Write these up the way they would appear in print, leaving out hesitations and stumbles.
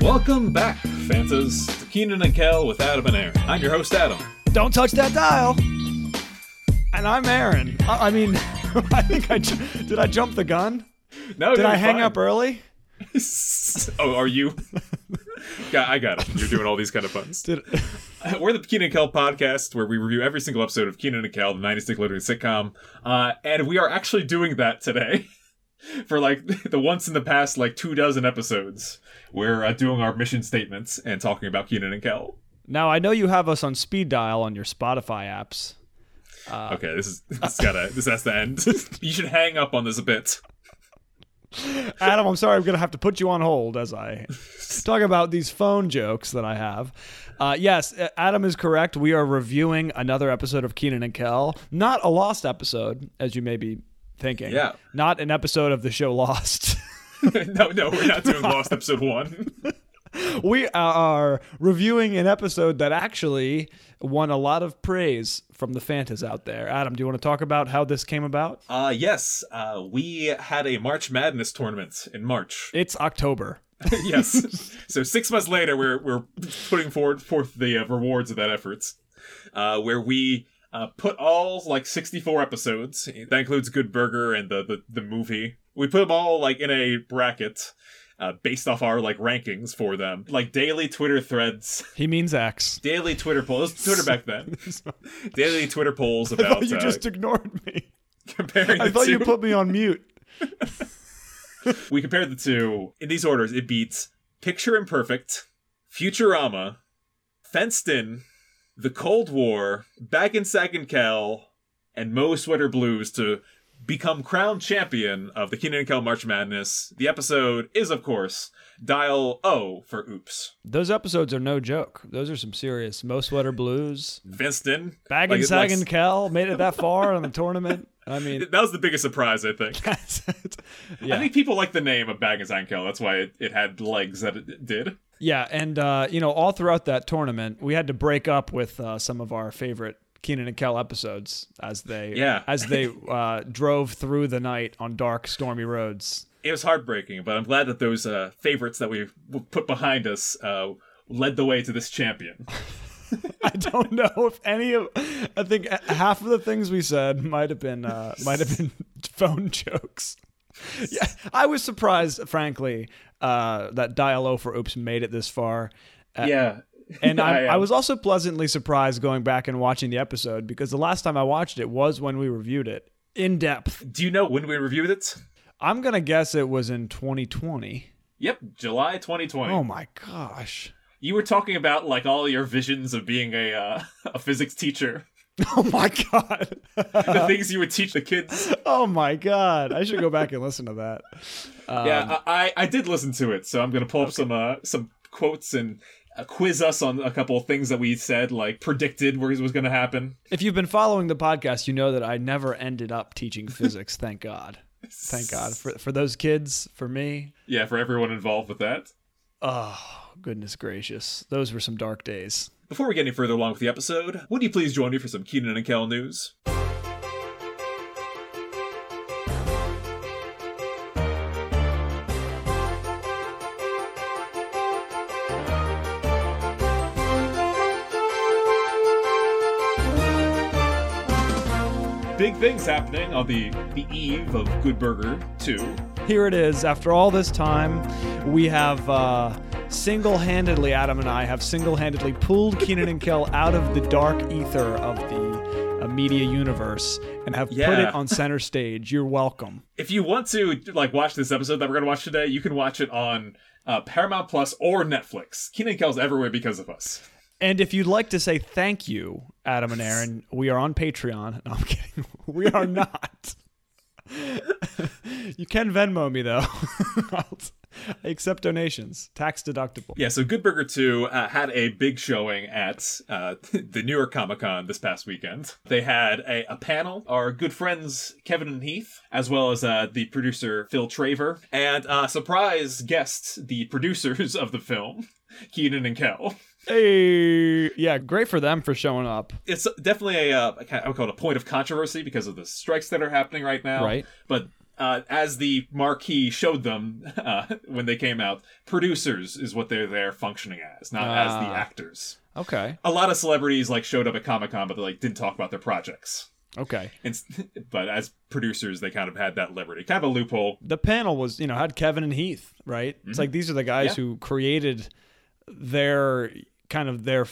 Welcome back, Fantas, to Keenan and Kel with Adam and Aaron. I'm your host, Adam. Don't touch that dial. And I'm Aaron. I mean, I think did I jump the gun? No, did I hang up early? Oh, are you? Yeah, I got it. You're doing all these kind of puns. We're the Keenan and Kel podcast, where we review every single episode of Keenan and Kel, the 90s Nickelodeon sitcom. And we are actually doing that today for like the once in the past like 24 episodes. We're doing our mission statements and talking about Keenan and Kel. Now, I know you have us on speed dial on your Spotify apps. Okay, this has to end. You should hang up on this a bit. Adam, I'm sorry, I'm going to have to put you on hold as I talk about these phone jokes that I have. Yes, Adam is correct. We are reviewing another episode of Keenan and Kel. Not a Lost episode, as you may be thinking. Yeah. Not an episode of the show Lost. No, we're not doing Lost episode 1. We are reviewing an episode that actually won a lot of praise from the Fantas out there. Adam, do you want to talk about how this came about? Yes. We had a March Madness tournament in March. It's October. Yes. So 6 months later, we're putting forth the rewards of that effort, where we put all like 64 episodes. That includes Good Burger and the movie. We put them all like in a bracket. Based off our like rankings for them, like daily Twitter threads. He means X. Daily Twitter polls. Twitter back then. Daily Twitter polls about. I thought you just ignored me. Comparing. I thought you put me on mute. We compared the two in these orders. It beats Picture Imperfect, Futurama, Fenced In, The Cold War, Back in Sack and Kel, and Moe Sweater Blues to become crown champion of the Keenan and Kel March Madness. The episode is, of course, Dial O for Oops. Those episodes are no joke. Those are some serious Moe Sweater Blues. Vinston. Bag and Sag and Kel made it that far on the tournament. I mean, that was the biggest surprise, I think. Yeah. I think people like the name of Bag and Sag and Kel. That's why it had legs that it did. Yeah, and all throughout that tournament, we had to break up with some of our favorite Keenan and Kel episodes as they drove through the night on dark, stormy roads. It was heartbreaking, but I'm glad that those favorites that we put behind us led the way to this champion. I don't know if I think half of the things we said might have been phone jokes. Yeah, I was surprised, frankly, that Dial O for Oops made it this far. Yeah. And I was also pleasantly surprised going back and watching the episode, because the last time I watched it was when we reviewed it in depth. Do you know when we reviewed it? I'm going to guess it was in 2020. Yep, July 2020. Oh my gosh. You were talking about like all your visions of being a physics teacher. Oh my God. The things you would teach the kids. Oh my God. I should go back and listen to that. Yeah, I did listen to it, so I'm going to pull up some quotes and quiz us on a couple of things that we said, like predicted was going to happen. If you've been following the podcast, you know that I never ended up teaching physics. Thank God. Thank God for those kids, for me. Yeah, for everyone involved with that. Oh, goodness gracious. Those were some dark days. Before we get any further along with the episode, would you please join me for some Keenan and Kel news? Big things happening on the eve of Good Burger 2. Here it is. After all this time, we have Adam and I have single-handedly pulled Keenan and Kel out of the dark ether of the media universe and have put it on center stage. You're welcome. If you want to like watch this episode that we're going to watch today, you can watch it on Paramount Plus or Netflix. Keenan and Kel's everywhere because of us. And if you'd like to say thank you, Adam and Aaron, we are on Patreon. No, I'm kidding. We are not. You can Venmo me, though. I accept donations. Tax deductible. Yeah, so Good Burger 2 had a big showing at the New York Comic Con this past weekend. They had a panel, our good friends Kevin and Heath, as well as the producer Phil Traver, and surprise guests, the producers of the film, Keenan and Kel. Hey, yeah, great for them for showing up. It's definitely I would call it a point of controversy because of the strikes that are happening right now. Right. But as the marquee showed them when they came out, producers is what they're there functioning as, not as the actors. Okay. A lot of celebrities like showed up at Comic-Con, but they like didn't talk about their projects. Okay. And, but as producers, they kind of had that liberty, kind of a loophole. The panel was, you know, had Kevin and Heath, right? Mm-hmm. It's like these are the guys who created their kind of their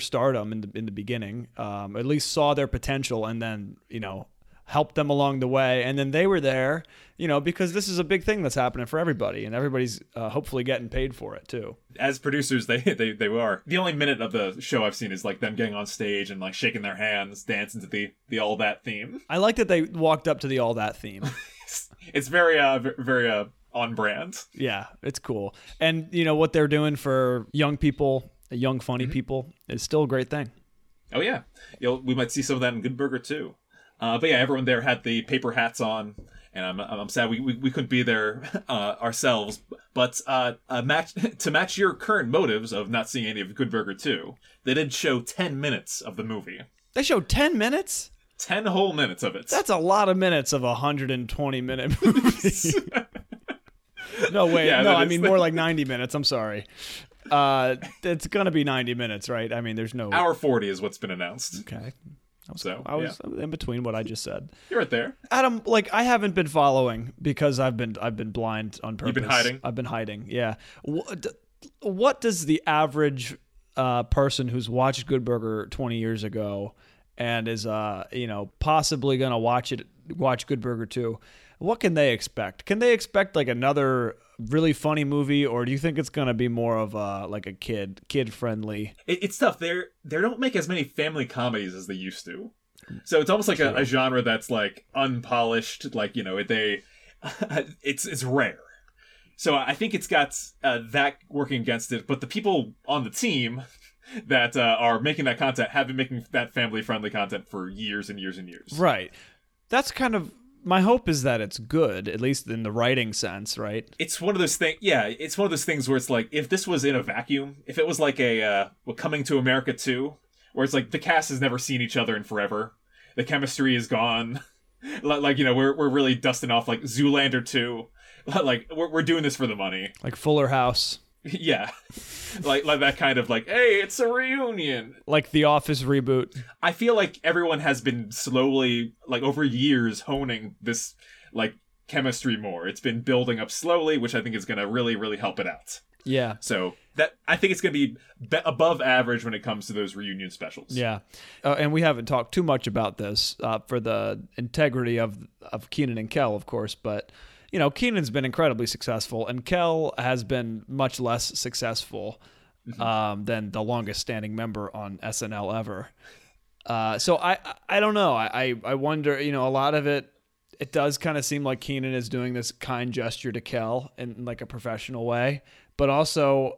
stardom in the beginning. At least saw their potential, and then you know helped them along the way, and then they were there, you know, because this is a big thing that's happening for everybody, and everybody's hopefully getting paid for it too. As producers, they are. The only minute of the show I've seen is like them getting on stage and like shaking their hands, dancing to the All That theme. I like that they walked up to the All That theme. It's very very on brand. Yeah, it's cool, and you know what they're doing for young people, young funny people is still a great thing. Oh yeah, we might see some of that in Good Burger too. But yeah, everyone there had the paper hats on, and I'm sad we couldn't be there ourselves. But to match your current motives of not seeing any of Good Burger 2, they did show 10 minutes of the movie. They showed 10 minutes? 10 whole minutes of it. That's a lot of minutes of a 120-minute movie. No way. Yeah, no, I mean more like 90 minutes. I'm sorry. It's going to be 90 minutes, right? I mean, there's no... Hour 40 is what's been announced. Okay. I was in between what I just said. You're right there, Adam. Like I haven't been following because I've been blind on purpose. You've been hiding. I've been hiding. Yeah. What does the average person who's watched Good Burger 20 years ago and is you know possibly gonna watch Good Burger 2? What can they expect? Can they expect like another really funny movie, or do you think it's gonna be more of like a kid friendly? It's tough. They don't make as many family comedies as they used to, so it's almost like a genre that's like unpolished. Like you know it's rare. So I think it's got that working against it. But the people on the team that are making that content have been making that family friendly content for years and years and years. Right. That's kind of. My hope is that it's good, at least in the writing sense, right? It's one of those things. Yeah, it's one of those things where it's like, if this was in a vacuum, if it was like a Coming to America 2, where it's like the cast has never seen each other in forever, the chemistry is gone. Like you know, we're really dusting off like Zoolander 2. Like we're doing this for the money. Like Fuller House. Yeah, like that kind of like, hey, it's a reunion. Like The Office reboot. I feel like everyone has been slowly, like over years, honing this like chemistry more. It's been building up slowly, which I think is going to really, really help it out. Yeah. So that I think it's going to be above average when it comes to those reunion specials. Yeah, and we haven't talked too much about this for the integrity of Kenan and Kel, of course, but. You know, Kenan's been incredibly successful, and Kel has been much less successful than the longest-standing member on SNL ever. So I don't know. I wonder, you know, a lot of it does kind of seem like Kenan is doing this kind gesture to Kel in like a professional way. But also,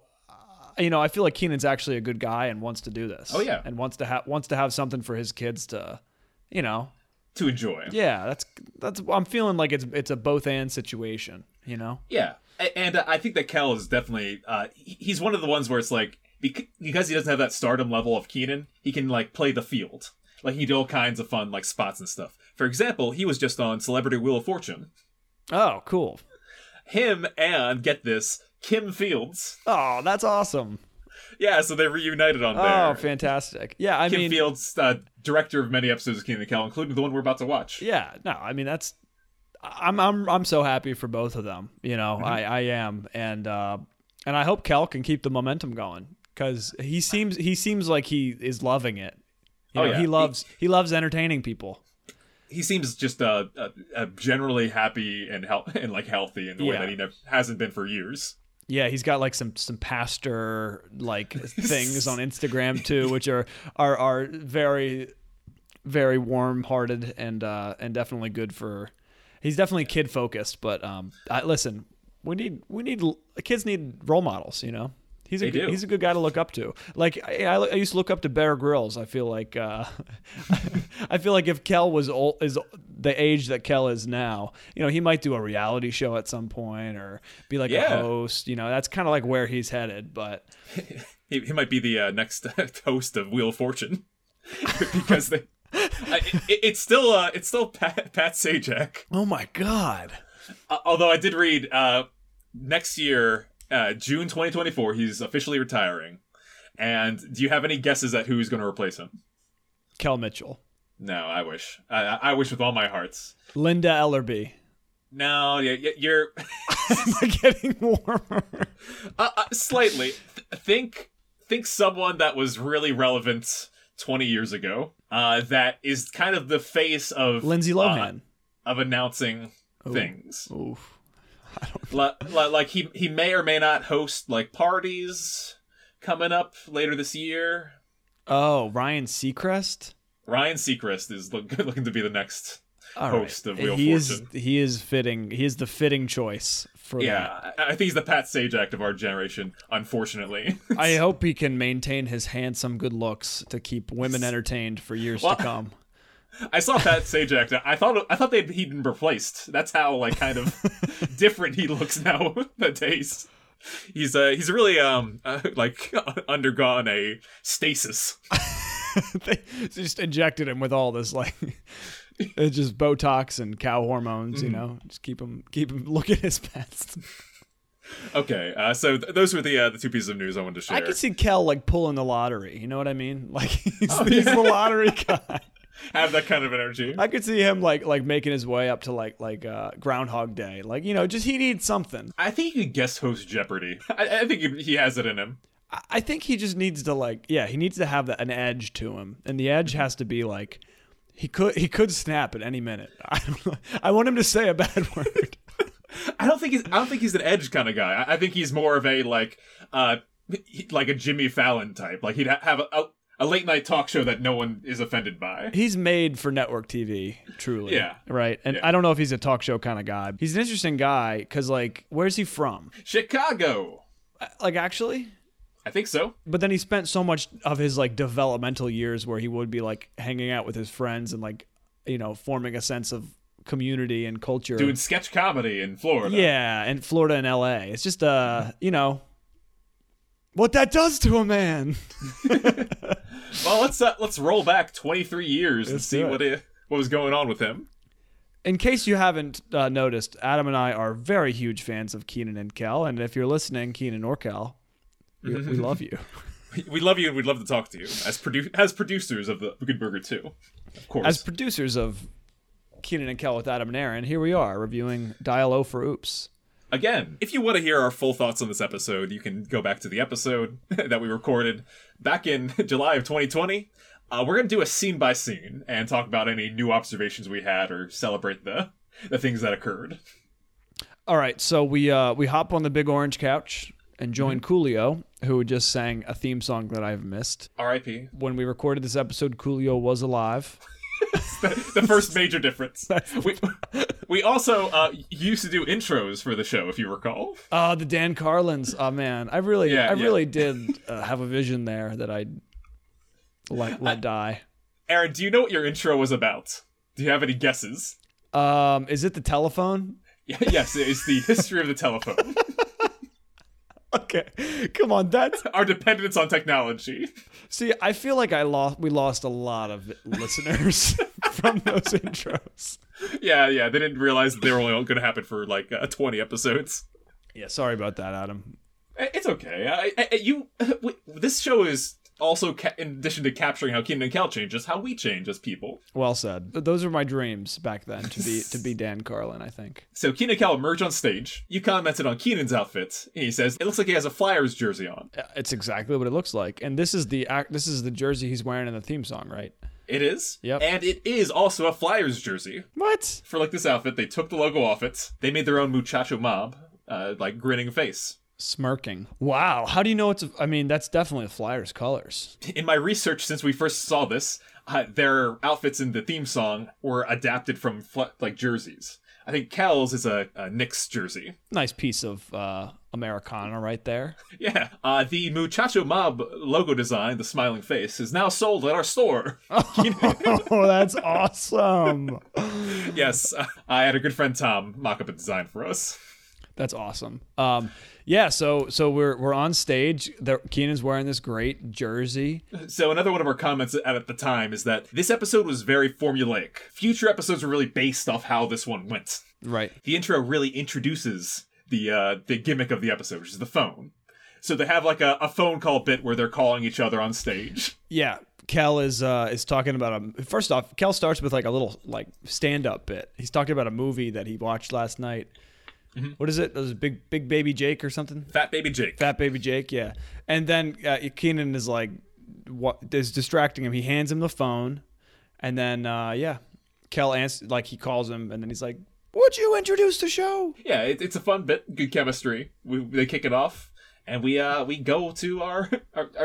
you know, I feel like Kenan's actually a good guy and wants to do this. Oh, yeah. And wants to have something for his kids to, you know... to enjoy. Yeah, that's. I'm feeling like it's a both and situation, you know. Yeah, and I think that Kel is definitely he's one of the ones where it's like because he doesn't have that stardom level of Kenan, he can like play the field, like he do all kinds of fun like spots and stuff. For example, he was just on Celebrity Wheel of Fortune. Oh, cool. Him and get this Kim Fields. Oh, that's awesome. Yeah, so they reunited on there. Oh, fantastic. Yeah, I mean... Kim Fields, director of many episodes of Kenan and Kel, including the one we're about to watch. Yeah, no, I mean, that's... I'm so happy for both of them, you know, I am. And I hope Kel can keep the momentum going, because he seems like he is loving it. You know, he loves entertaining people. He seems just generally happy and like healthy in the way that he hasn't been for years. Yeah, he's got like some pastor like things on Instagram too, which are very, very warm hearted and definitely good for. He's definitely kid focused, but listen, we need kids need role models, you know. He's a good guy to look up to. Like I used to look up to Bear Grylls. I feel like if Kel was the age that Kel is now, you know, he might do a reality show at some point or be like a host. You know, that's kind of like where he's headed. But he might be the next host of Wheel of Fortune because they It's still Pat Sajak. Oh my god! Although I did read next year, June 2024, he's officially retiring. And do you have any guesses at who's going to replace him? Kel Mitchell. No, I wish. I wish with all my hearts. Linda Ellerbee. No, you're... I'm getting warmer. Slightly. Think someone that was really relevant 20 years ago that is kind of the face of... Lindsay Lohan. Of announcing things. Oof. I don't know. Like, he may or may not host, like, parties coming up later this year. Oh, Ryan Seacrest? Ryan Seacrest is looking to be the next... All host right. of Wheel Fortune. He is the fitting choice for that. I think he's the Pat Sajak of our generation, unfortunately. I hope he can maintain his handsome good looks to keep women entertained for years to come. I saw Pat Sajak. I thought he'd been replaced. That's how kind of different he looks now nowadays. He's really undergone a stasis. They just injected him with all this it's just Botox and cow hormones, you know, just keep him looking his best. Okay, so those were the two pieces of news I wanted to share. I could see Kel pulling the lottery. You know what I mean? He's the lottery guy. Have that kind of energy. I could see him making his way up to Groundhog Day. Just he needs something. I think he could guest host Jeopardy. I think he has it in him. I think he just needs to he needs to have an edge to him, and the edge has to be He could snap at any minute. I want him to say a bad word. I don't think he's an edge kind of guy. I think he's more of a a Jimmy Fallon type. Like he'd have a late night talk show that no one is offended by. He's made for network TV, truly. Yeah. Right. And I don't know if he's a talk show kind of guy. He's an interesting guy because where's he from? Chicago. Actually. I think so. But then he spent so much of his developmental years where he would be hanging out with his friends and forming a sense of community and culture. Doing sketch comedy in Florida. Yeah, in Florida and LA. It's just what that does to a man. Well, let's roll back 23 years and see what was going on with him. In case you haven't noticed, Adam and I are very huge fans of Keenan and Kel, and if you're listening, Keenan or Kel, we love you. We love you, and we'd love to talk to you as producers of the Good Burger 2, of course. As producers of Keenan and Kel with Adam and Aaron, here we are reviewing Dial O for Oops. Again, if you want to hear our full thoughts on this episode, you can go back to the episode that we recorded back in July of 2020. We're going to do a scene by scene and talk about any new observations we had or celebrate the things that occurred. All right, so we hop on the big orange couch and join Coolio, who just sang a theme song that I've missed. R.I.P. When we recorded this episode, Coolio was alive. the first major difference. We also used to do intros for the show, if you recall. The Dan Carlins. Oh, man. I really did have a vision there that I'd let die. Aaron, do you know what your intro was about? Do you have any guesses? Is it the telephone? Yes, it's the history of the telephone. Okay, come on, that's... Our dependence on technology. See, I feel like we lost a lot of listeners from those intros. Yeah, they didn't realize that they were only going to happen for 20 episodes. Yeah, sorry about that, Adam. It's okay. This show is also, in addition to capturing how Keenan and Kel changes, how we change as people. Well said. Those were my dreams back then, to be Dan Carlin, I think. So Keenan and Kel emerge on stage. You commented on Keenan's outfit, and he says, it looks like he has a Flyers jersey on. It's exactly what it looks like. And this is the jersey he's wearing in the theme song, right? It is. Yep. And it is also a Flyers jersey. What? For this outfit, they took the logo off it. They made their own muchacho mob, grinning face. Smirking. Wow. How do you know that's definitely the Flyers colors. In my research since we first saw this, their outfits in the theme song were adapted from jerseys. I think Kel's is a Knicks jersey. Nice piece of Americana right there. Yeah. The Muchacho Mob logo design, the smiling face, is now sold at our store. Oh, that's awesome. Yes. I had a good friend, Tom, mock up a design for us. That's awesome. Yeah, so we're on stage. Keenan's wearing this great jersey. So another one of our comments at the time is that this episode was very formulaic. Future episodes were really based off how this one went. Right. The intro really introduces the gimmick of the episode, which is the phone. So they have like a phone call bit where they're calling each other on stage. Yeah. Kel is talking about first off, Kel starts with like a little like stand-up bit. He's talking about a movie that he watched last night. Mm-hmm. What is it? It was Big Baby Jake or something? Fat Baby Jake, yeah. And then Keenan is like, what is distracting him? He hands him the phone, and then Kel answers, like he calls him, and then he's like, "Would you introduce the show?" Yeah, it's a fun bit, good chemistry. They kick it off. And we go to our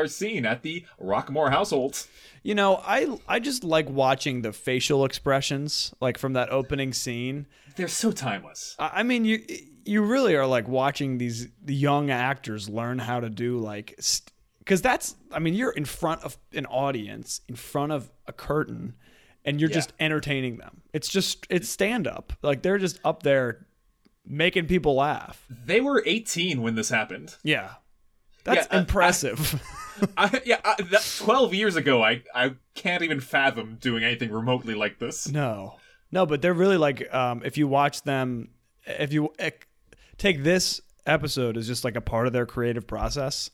scene at the Rockmore household. You know, I just like watching the facial expressions, like from that opening scene. They're so timeless. I mean, you really are like watching these young actors learn how to do like, because you're in front of an audience, in front of a curtain, and you're just entertaining them. It's stand up. Like they're just up there making people laugh. They were 18 when this happened. Yeah. That's impressive. 12 years ago, I can't even fathom doing anything remotely like this. No, but they're really like, if you watch them, if you take this episode as just like a part of their creative process,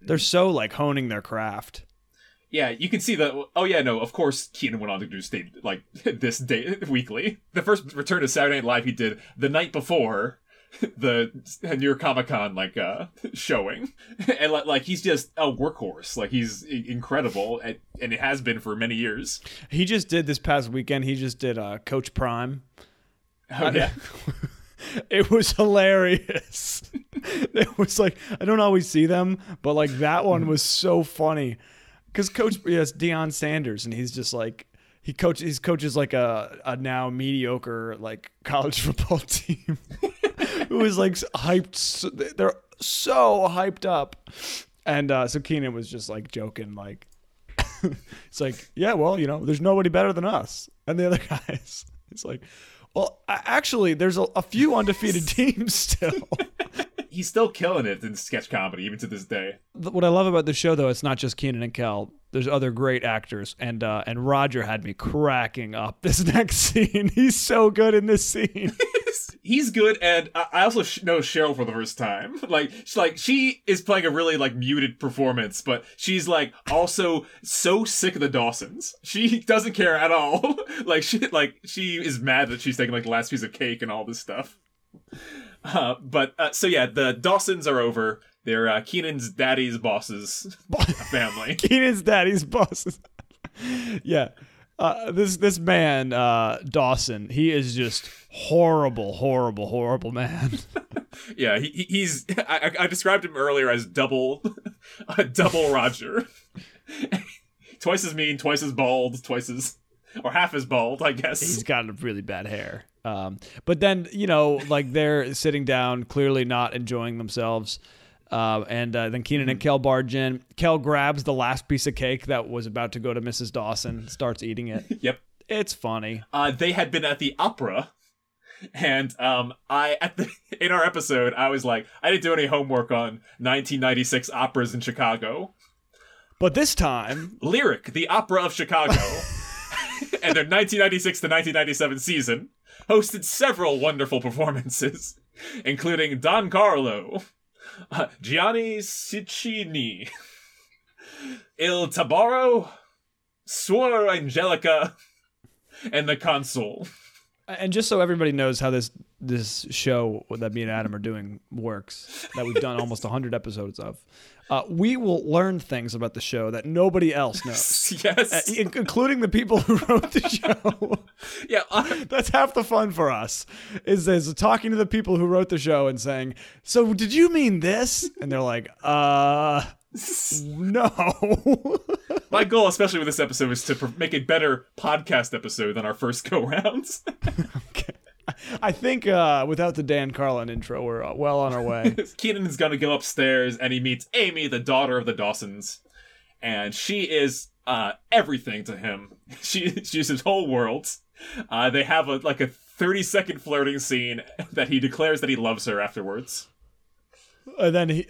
they're so like honing their craft. Yeah, you can see that. Oh, yeah, no, of course, Keenan went on to do stage, like, this day weekly. The first return to Saturday Night Live he did the night before the New York Comic-Con, like, showing. And, like, he's just a workhorse. Like, he's incredible, and it has been for many years. He just did this past weekend, he just did Coach Prime. Oh, yeah. It was hilarious. It was like, I don't always see them, but, like, that one was so funny. Because it's Deion Sanders, and he's just like he coaches like a now mediocre like college football team who is like hyped. They're so hyped up, and so Keenan was just like joking, like it's like, yeah, well, you know, there's nobody better than us and the other guys. It's like, well, actually, there's a few undefeated teams still. He's still killing it in sketch comedy, even to this day. What I love about the show, though, it's not just Keenan and Kel. There's other great actors, and Roger had me cracking up this next scene. He's so good in this scene. He's good, and I also know Cheryl for the first time. Like she is playing a really like muted performance, but she's like also so sick of the Dawsons. She doesn't care at all. She is mad that she's taking like the last piece of cake and all this stuff. The Dawsons are over. They're Keenan's daddy's bosses family. Keenan's daddy's bosses. Yeah. This man, Dawson, he is just horrible, horrible, horrible man. Yeah, he's. I described him earlier as double Roger. Twice as mean, twice as bald, or half as bald, I guess. He's got really bad hair. But then, you know, like they're sitting down, clearly not enjoying themselves. And then Keenan and Kel barge in. Kel grabs the last piece of cake that was about to go to Mrs. Dawson, starts eating it. Yep. It's funny. They had been at the opera. And in our episode, I was like, I didn't do any homework on 1996 operas in Chicago. But this time... Lyric, the opera of Chicago. And their 1996 to 1997 season hosted several wonderful performances, including Don Carlo, Gianni Sicini, Il Tabarro, Suor Angelica, and the Consul. And just so everybody knows how this show that me and Adam are doing works, that we've done almost 100 episodes of, we will learn things about the show that nobody else knows. Yes. Including the people who wrote the show. Yeah. That's half the fun for us, is talking to the people who wrote the show and saying, so did you mean this? And they're like, no. My goal, especially with this episode, is to make a better podcast episode than our first go-rounds. Okay. I think without the Dan Carlin intro, we're well on our way. Keenan is going to go upstairs, and he meets Amy, the daughter of the Dawsons. And she is everything to him. She's his whole world. They have a 30-second flirting scene that he declares that he loves her afterwards. And then he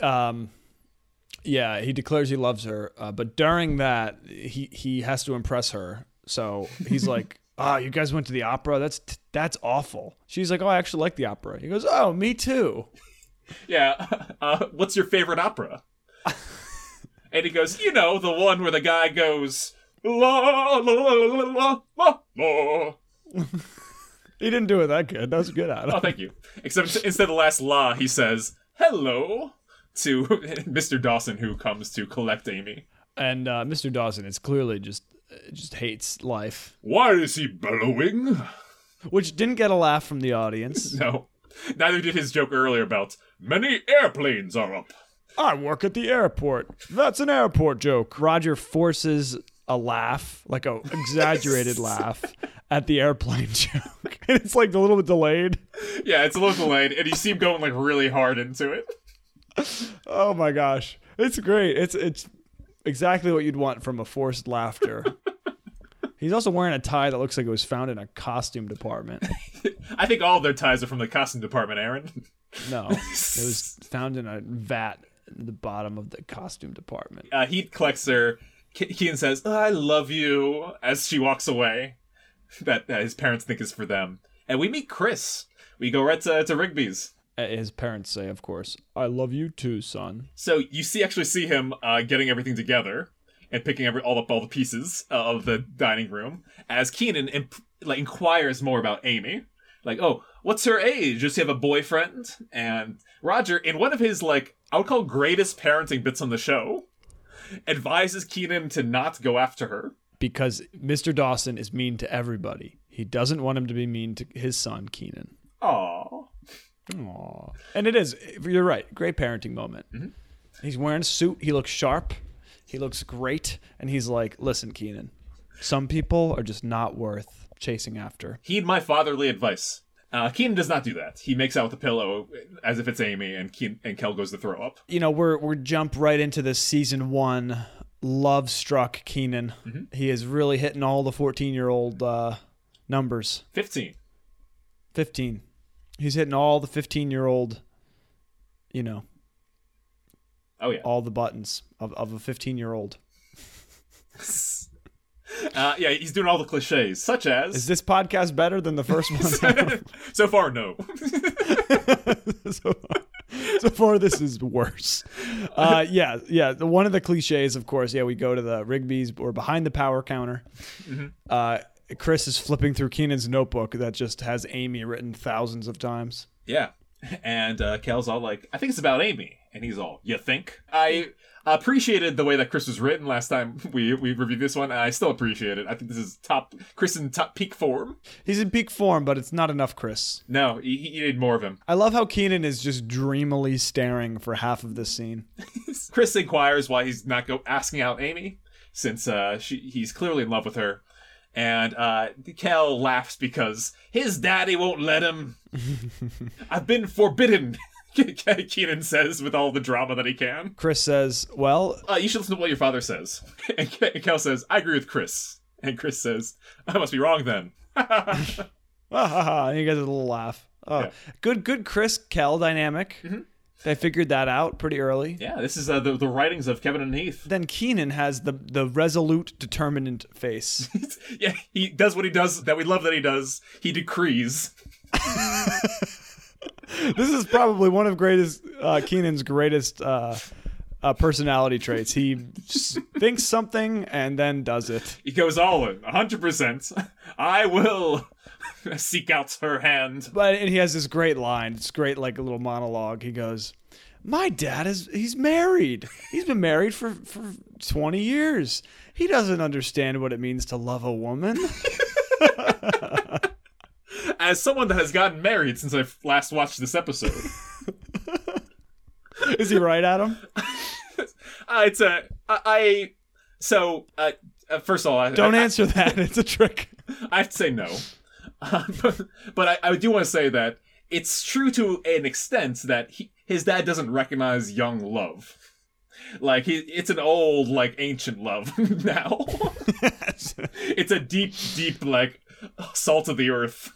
declares he loves her. But during that, he has to impress her. So he's like, oh, you guys went to the opera? That's awful. She's like, oh, I actually like the opera. He goes, oh, me too. Yeah. What's your favorite opera? And he goes, you know, the one where the guy goes, la, la, la, la, la, la. He didn't do it that good. That was good, Adam. Oh, thank you. Except instead of the last la, he says, hello, to Mr. Dawson, who comes to collect Amy. And Mr. Dawson is clearly just hates life. Why is he bellowing? Which didn't get a laugh from the audience. No. Neither did his joke earlier about, many airplanes are up. I work at the airport. That's an airport joke. Roger forces a laugh, like an exaggerated laugh, at the airplane joke. And it's like a little bit delayed. Yeah, it's a little delayed. And you see him going like really hard into it. Oh my gosh. It's great. It's exactly what you'd want from a forced laughter. He's also wearing a tie that looks like it was found in a costume department. I think all their ties are from the costume department, Aaron. No. It was found in a vat at the bottom of the costume department. He collects her. Keaton says, oh, I love you, as she walks away. That his parents think is for them. And we meet Chris. We go right to Rigby's. His parents say, of course, I love you too, son. So you see him getting everything together and picking all the pieces of the dining room as Keaton inquires more about Amy. Like, oh, what's her age? Does she have a boyfriend? And Roger, in one of his, like, I would call greatest parenting bits on the show, advises Keaton to not go after her. Because Mr. Dawson is mean to everybody. He doesn't want him to be mean to his son, Keaton. Aww. And it is. You're right. Great parenting moment. Mm-hmm. He's wearing a suit. He looks sharp. He looks great. And he's like, listen, Keaton, some people are just not worth chasing after. Heed my fatherly advice. Keaton does not do that. He makes out with a pillow as if it's Amy, and Kel goes to throw up. You know, we're jump right into this season one. Love struck Keaton. Mm-hmm. He is really hitting all the 14-year-old numbers. 15. He's hitting all the 15-year-old, you know. Oh, yeah. All the buttons of a 15-year-old. Yeah, he's doing all the cliches, such as... Is this podcast better than the first one? So far, no. So far, this is worse. Yeah. One of the cliches, of course, we go to the Rigby's or behind the power counter. Mm-hmm. Chris is flipping through Keenan's notebook that just has Amy written thousands of times. Yeah. And Kel's all like, I think it's about Amy. And he's all, you think? I appreciated the way that Chris was written last time we reviewed this one. And I still appreciate it. I think this is Chris in peak form. He's in peak form, but it's not enough Chris. No, you need more of him. I love how Keaton is just dreamily staring for half of this scene. Chris inquires why he's not asking out Amy, since he's clearly in love with her. And Kel laughs because his daddy won't let him. I've been forbidden, Keaton says with all the drama that he can. Chris says, well... you should listen to what your father says. And Kel says, I agree with Chris. And Chris says, I must be wrong then. And you guys have a little laugh. Oh, yeah. Good Chris-Kel dynamic. Mm-hmm. They figured that out pretty early. Yeah, this is the writings of Kevin and Heath. Then Keaton has the resolute, determined face. Yeah, he does what he does that we love that he does. He decrees. This is probably one of Keenan's greatest personality traits. He thinks something and then does it. He goes all in, 100%. I will... seek out her hand. And he has this great line. It's great, like a little monologue. He goes, my dad he's married. He's been married for 20 years. He doesn't understand what it means to love a woman. As someone that has gotten married since I last watched this episode. Is he right, Adam? First of all, don't answer that. It's a trick. I have to say no. But I do want to say that it's true to an extent that his dad doesn't recognize young love. Like, it's an old, like, ancient love now. It's a deep, deep, like, salt of the earth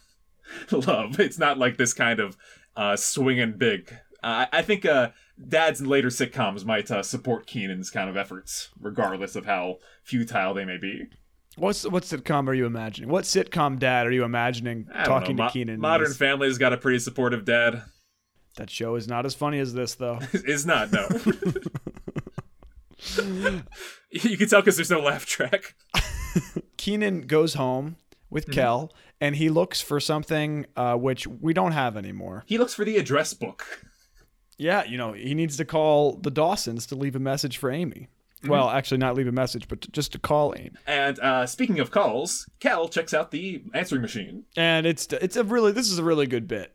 love. It's not like this kind of swinging big. I think dads in later sitcoms might support Keenan's kind of efforts, regardless of how futile they may be. What sitcom are you imagining? What sitcom dad are you imagining talking to Keenan? Modern Family's got a pretty supportive dad. That show is not as funny as this, though. It's not, no. You can tell because there's no laugh track. Keenan goes home with Kel, and he looks for something which we don't have anymore. He looks for the address book. Yeah, you know, he needs to call the Dawsons to leave a message for Amy. Well, actually not leave a message, but just to call Amy. And speaking of calls, Kel checks out the answering machine. And this is a really good bit.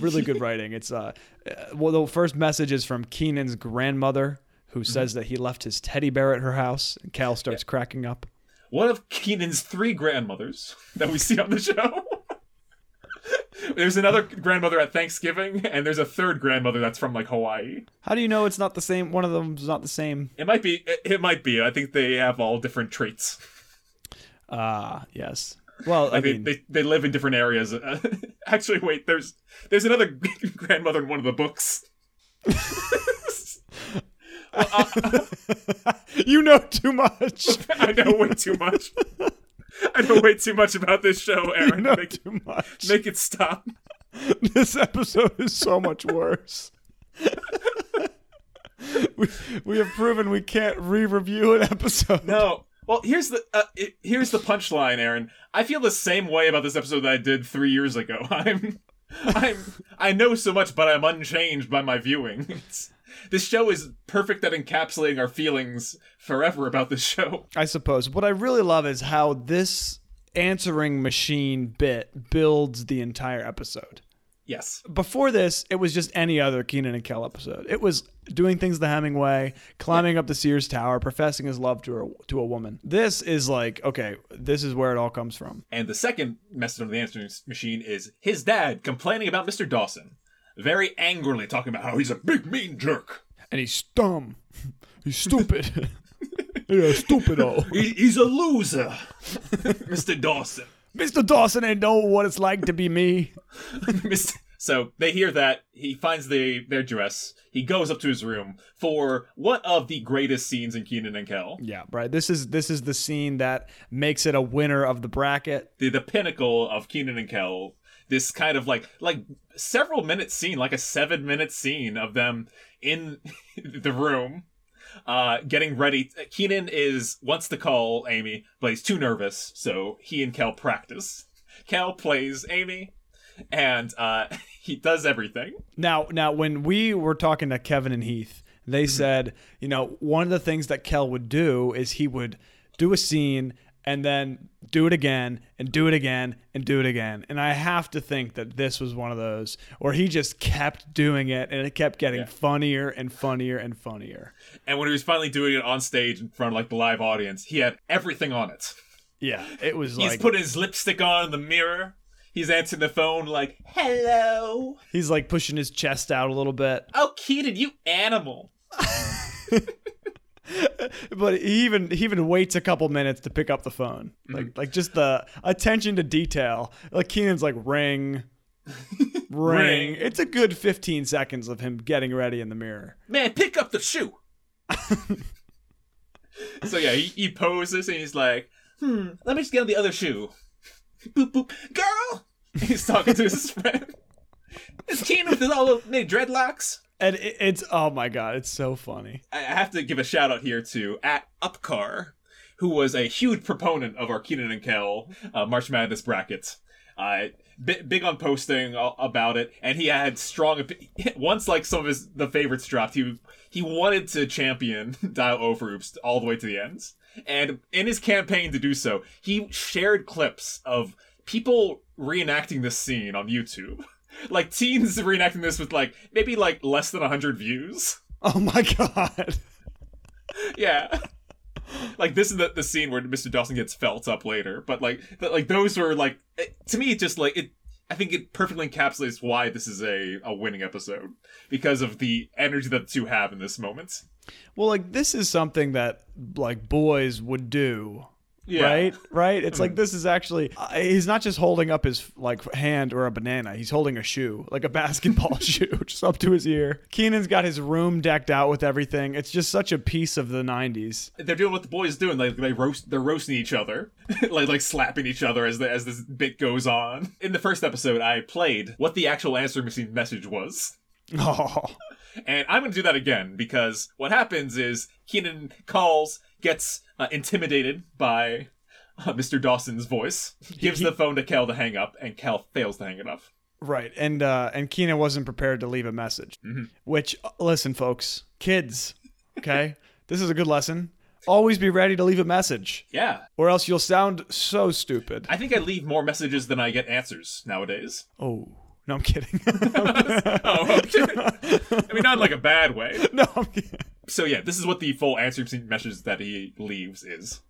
Really good writing. It's the first message is from Keenan's grandmother, who says that he left his teddy bear at her house. And Kel starts cracking up. One of Keenan's 3 grandmothers that we see on the show. There's another grandmother at Thanksgiving, and there's a third grandmother that's from, like, Hawaii. How do you know it's not the same? One of them's not the same. It might be. I think they have all different traits. Yes. Well, like they live in different areas. Actually, wait, there's another grandmother in one of the books. You know too much. I know way too much. I know way too much about this show, Aaron. You know too much. Make it stop. This episode is so much worse. We have proven we can't re-review an episode. No. Well, here's the punchline, Aaron. I feel the same way about this episode that I did 3 years ago. I know so much, but I'm unchanged by my viewing. This show is perfect at encapsulating our feelings forever about this show. I suppose. What I really love is how this answering machine bit builds the entire episode. Yes. Before this, it was just any other Keenan and Kel episode. It was doing things the Hemingway, climbing up the Sears Tower, professing his love to a woman. This is like, okay, this is where it all comes from. And the second message on the answering machine is his dad complaining about Mr. Dawson. Very angrily talking about how he's a big, mean jerk. And he's dumb. He's stupid. Yeah, stupido. He's a loser, Mr. Dawson. Mr. Dawson ain't know what it's like to be me. So they hear that. He finds their dress. He goes up to his room for one of the greatest scenes in Keenan and Kel. Yeah, right. This is the scene that makes it a winner of the bracket. The pinnacle of Keenan and Kel. This kind of like several minute scene, like a 7-minute scene of them in the room. Getting ready. Keenan wants to call Amy, but he's too nervous, so he and Kel practice. Kel plays Amy, and he does everything. Now, when we were talking to Kevin and Heath, they said, you know, one of the things that Kel would do is he would do a scene and then do it again and do it again and do it again. And I have to think that this was one of those where he just kept doing it and it kept getting funnier and funnier and funnier. And when he was finally doing it on stage in front of like the live audience, he had everything on it. Yeah, it was like... He's put his lipstick on in the mirror. He's answering the phone like, hello. He's like pushing his chest out a little bit. Oh, Keenan, you animal. But he even waits a couple minutes to pick up the phone, like just the attention to detail. Like Keenan's like ring, ring. It's a good 15 seconds of him getting ready in the mirror. Man, pick up the shoe. So yeah, he poses and he's like, let me just get on the other shoe. Boop boop, girl. He's talking to his friend. It's Keenan with his all dreadlocks. And it's, oh my God, it's so funny. I have to give a shout out here to @Upcar, who was a huge proponent of our Keenan and Kel March Madness bracket. Big on posting about it, and he had strong once like some of the favorites dropped, he wanted to champion Dial O for Oops all the way to the end. And in his campaign to do so, he shared clips of people reenacting this scene on YouTube. Like teens reenacting this with like maybe like less than 100 views. Oh my God. Yeah. Like this is the scene where Mr. Dawson gets felt up later, but like those were like to me it just like it. I think it perfectly encapsulates why this is a winning episode because of the energy that the two have in this moment. Well, like this is something that like boys would do. Yeah. Right? It's like, this is actually, he's not just holding up his like hand or a banana. He's holding a shoe, like a basketball shoe, just up to his ear. Keenan's got his room decked out with everything. It's just such a piece of the 90s. They're doing what the boys doing. Like they're roasting each other, like slapping each other as this bit goes on. In the first episode, I played what the actual answering machine message was. Oh. And I'm going to do that again, because what happens is Keenan calls, gets intimidated by Mr. Dawson's voice, gives the phone to Cal to hang up, and Cal fails to hang it up. Right, and Keenan wasn't prepared to leave a message, mm-hmm. which, listen, folks, kids, okay? This is a good lesson. Always be ready to leave a message. Yeah. Or else you'll sound so stupid. I think I leave more messages than I get answers nowadays. Oh. No, I'm kidding. Oh, okay. I mean, not in like a bad way. No, I'm kidding. So yeah, this is what the full answering message that he leaves is.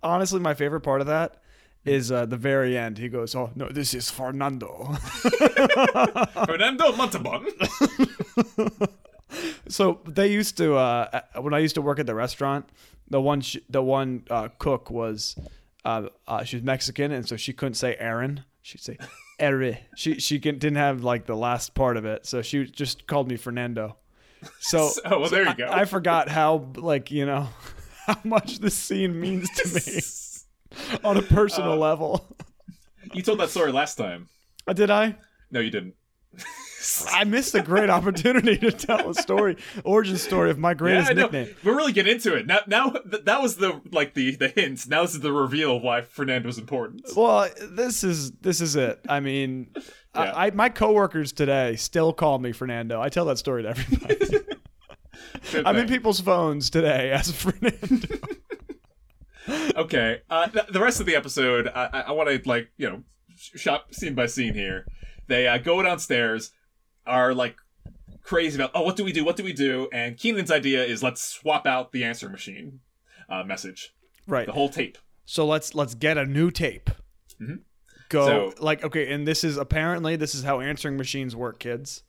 Honestly, my favorite part of that is the very end. He goes, "Oh, no, this is Fernando." Fernando Montalban. So they used to, when I used to work at the restaurant, the one cook was, she was Mexican, and so she couldn't say Aaron. She'd say Ere. She didn't have like the last part of it, so she just called me Fernando. So there you go. I forgot how, like, you know, how much this scene means to me on a personal level. You told that story last time. Did I? No, you didn't. I missed a great opportunity to tell a story, origin story of my greatest nickname. We're really getting into it. Now that was the hint. Now this is the reveal of why Fernando's important. Well, this is it. I mean, yeah. My coworkers today still call me Fernando. I tell that story to everybody. I'm in people's phones today as Fernando. Okay. The rest of the episode, I want to, like, you know, shop scene by scene here. They go downstairs, are like crazy about, oh, what do we do? And Keenan's idea is, let's swap out the answer machine message. Right. The whole tape. So let's get a new tape. Mm-hmm. And this is how answering machines work, kids.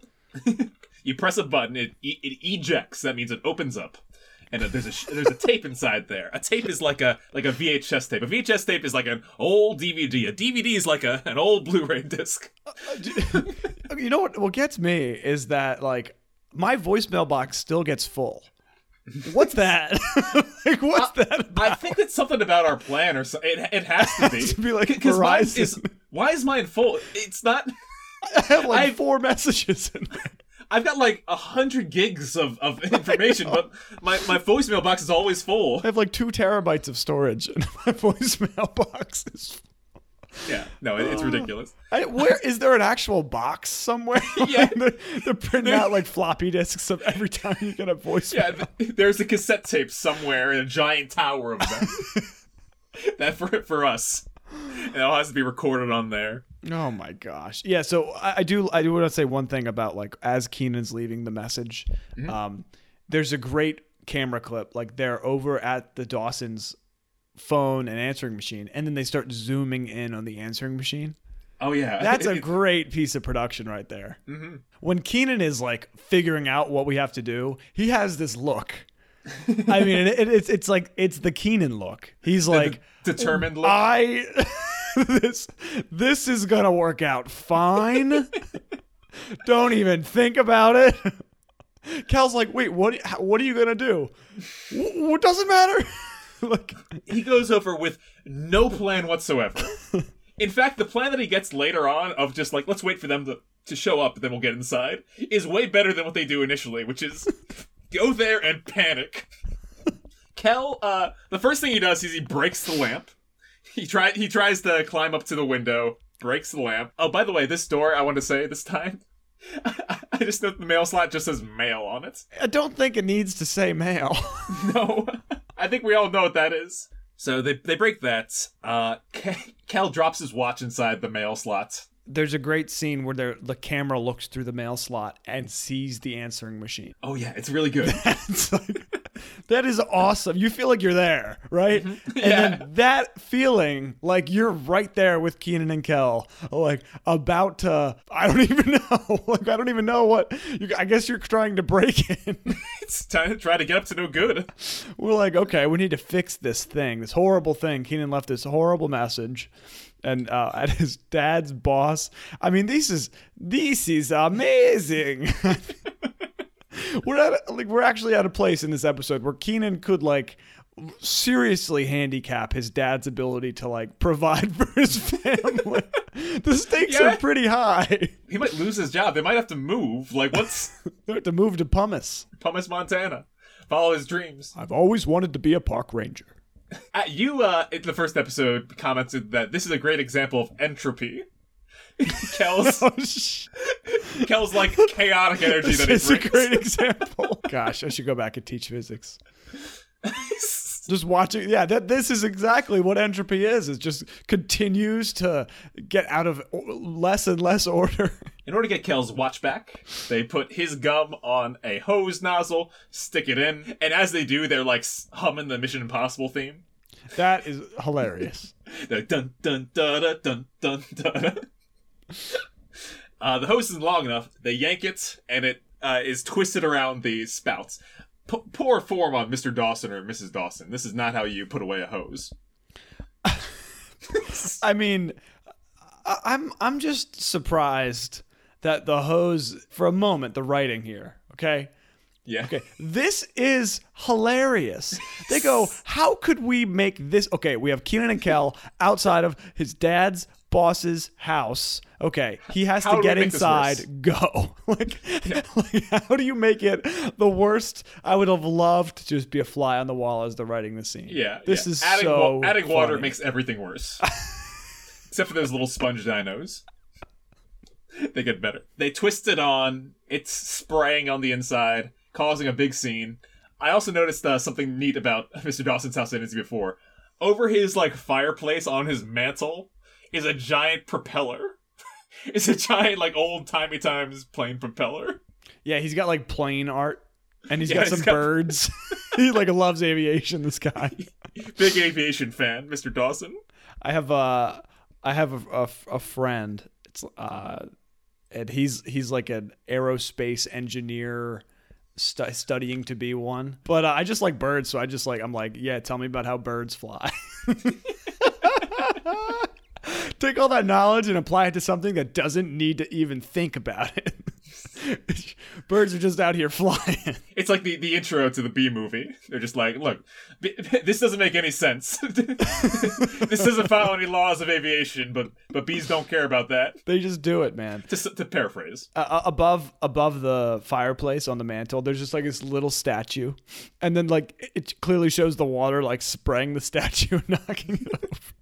You press a button, it ejects. That means it opens up, and there's a tape inside there. A tape is like a VHS tape. A VHS tape is like an old DVD. A DVD is like an old Blu-ray disc. You know what gets me is that, like, my voicemail box still gets full. What's that? Like, what's that about? I think it's something about our plan or something. It has to be. It has to be like Verizon. Why is mine full? It's not. I have like four messages in there. I've got like 100 gigs of information, but my voicemail box is always full. I have like 2 terabytes of storage, and my voicemail box is full. Yeah, no, it's ridiculous. Is there an actual box somewhere? Yeah. They're printing out like floppy disks of every time you get a voicemail. Yeah, there's a cassette tape somewhere in a giant tower of them. That for us. And it all has to be recorded on there. Oh my gosh. Yeah, so I do want to say one thing about, like, as Keenan's leaving the message, mm-hmm. There's a great camera clip, like they're over at the Dawson's phone and answering machine, and then they start zooming in on the answering machine. Oh yeah, that's a great piece of production right there. Mm-hmm. When Keenan is like figuring out what we have to do, he has this look. I mean, it's like it's the Keenan look. He's like the determined look. This is gonna work out fine. Don't even think about it. Cal's like, wait, what are you gonna do? What doesn't matter. Like, he goes over with no plan whatsoever. In fact, the plan that he gets later on of just like, let's wait for them to show up and then we'll get inside, is way better than what they do initially, which is go there and panic. Kel, the first thing he does is he breaks the lamp. He tries to climb up to the window, breaks the lamp. Oh, by the way, this door, I want to say this time, I just know the mail slot just says mail on it. I don't think it needs to say mail. No. I think we all know what that is. So they break that. Kel drops his watch inside the mail slot. There's a great scene where the camera looks through the mail slot and sees the answering machine. Oh yeah, it's really good. That is awesome. You feel like you're there, right? Mm-hmm. Yeah. And then that feeling, like you're right there with Keenan and Kel, like about to, I don't even know. Like, I don't even know what, I guess you're trying to break in. It's time to try to get up to no good. We're like, okay, we need to fix this thing, this horrible thing. Keenan left this horrible message. And at his dad's boss. I mean, this is amazing. We're actually at a place in this episode where Keenan could like seriously handicap his dad's ability to like provide for his family. The stakes are pretty high. He might lose his job. They might have to move. Like, what's they have to move to Pumice. Pumice, Montana. Follow his dreams. I've always wanted to be a park ranger. You, in the first episode, commented that this is a great example of entropy. Kel's like chaotic energy that it brings. This is a great example. Gosh, I should go back and teach physics. Just watching, yeah, this is exactly what entropy is. It just continues to get out of less and less order. In order to get Kel's watch back, they put his gum on a hose nozzle, stick it in, and as they do, they're like humming the Mission Impossible theme. That is hilarious. They're dun dun da da dun dun da da. The hose isn't long enough. They yank it, and it is twisted around the spouts. Poor form on Mr. Dawson or Mrs. Dawson. This is not how you put away a hose. I mean, I'm just surprised that the hose, for a moment, the writing here, okay? Yeah. Okay. This is hilarious. They go, how could we make this? Okay, we have Keenan and Kel outside of his dad's boss's house. Okay, he has to get inside, go. Like, how do you make it the worst? I would have loved to just be a fly on the wall as they're writing the scene. Yeah. This is so adding water makes everything worse. Except for those little sponge dinos. They get better. They twist it on. It's spraying on the inside, causing a big scene. I also noticed something neat about Mr. Dawson's house I didn't see before. Over his, like, fireplace on his mantle is a giant propeller. It's a giant, like, old-timey times plane propeller. Yeah, he's got, like, plane art, and he's got birds. He, like, loves aviation, this guy. Big aviation fan, Mr. Dawson. I have a friend, and he's like an aerospace engineer studying to be one. But I just like birds, so I'm like, yeah, tell me about how birds fly. Take all that knowledge and apply it to something that doesn't need to even think about it. Birds are just out here flying. It's like the intro to the Bee Movie. They're just like, look, this doesn't make any sense. This doesn't follow any laws of aviation, but bees don't care about that. They just do it, man. To paraphrase. Above the fireplace on the mantle, there's just like this little statue. And then like it clearly shows the water like spraying the statue and knocking it over.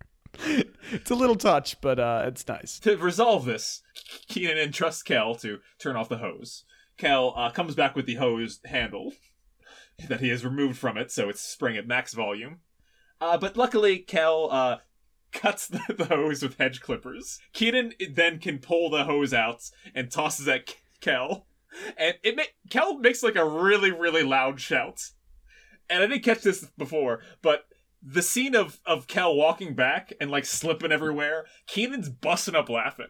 It's a little touch, but it's nice. To resolve this, Keenan entrusts Kel to turn off the hose. Kel comes back with the hose handle that he has removed from it, so it's spraying at max volume. But luckily, Kel cuts the hose with hedge clippers. Keaton then can pull the hose out and tosses at Kel. And Kel makes like a really, really loud shout. And I didn't catch this before, but the scene of Kel walking back and like slipping everywhere, Keenan's busting up laughing.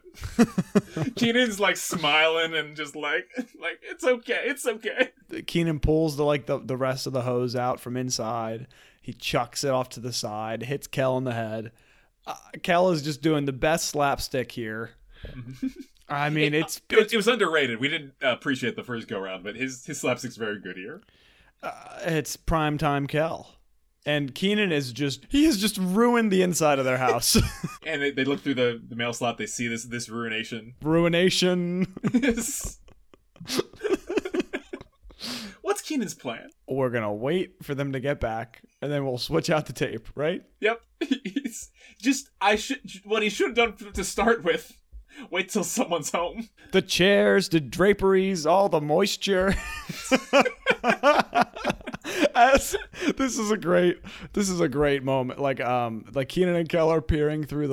Keenan's like smiling and just like it's okay, it's okay. Keaton pulls the rest of the hose out from inside. He chucks it off to the side, hits Kel on the head. Kel is just doing the best slapstick here. I mean, it was underrated. We didn't appreciate the first go round, but his slapstick's very good here. It's primetime Kel. And Keaton is he has just ruined the inside of their house. And they look through the mail slot. They see this ruination. Ruination. What's Keenan's plan? We're going to wait for them to get back, and then we'll switch out the tape, right? Yep. What he should have done to start with, wait till someone's home. The chairs, the draperies, all the moisture. This is a great moment. Like Keaton and Kel are peering through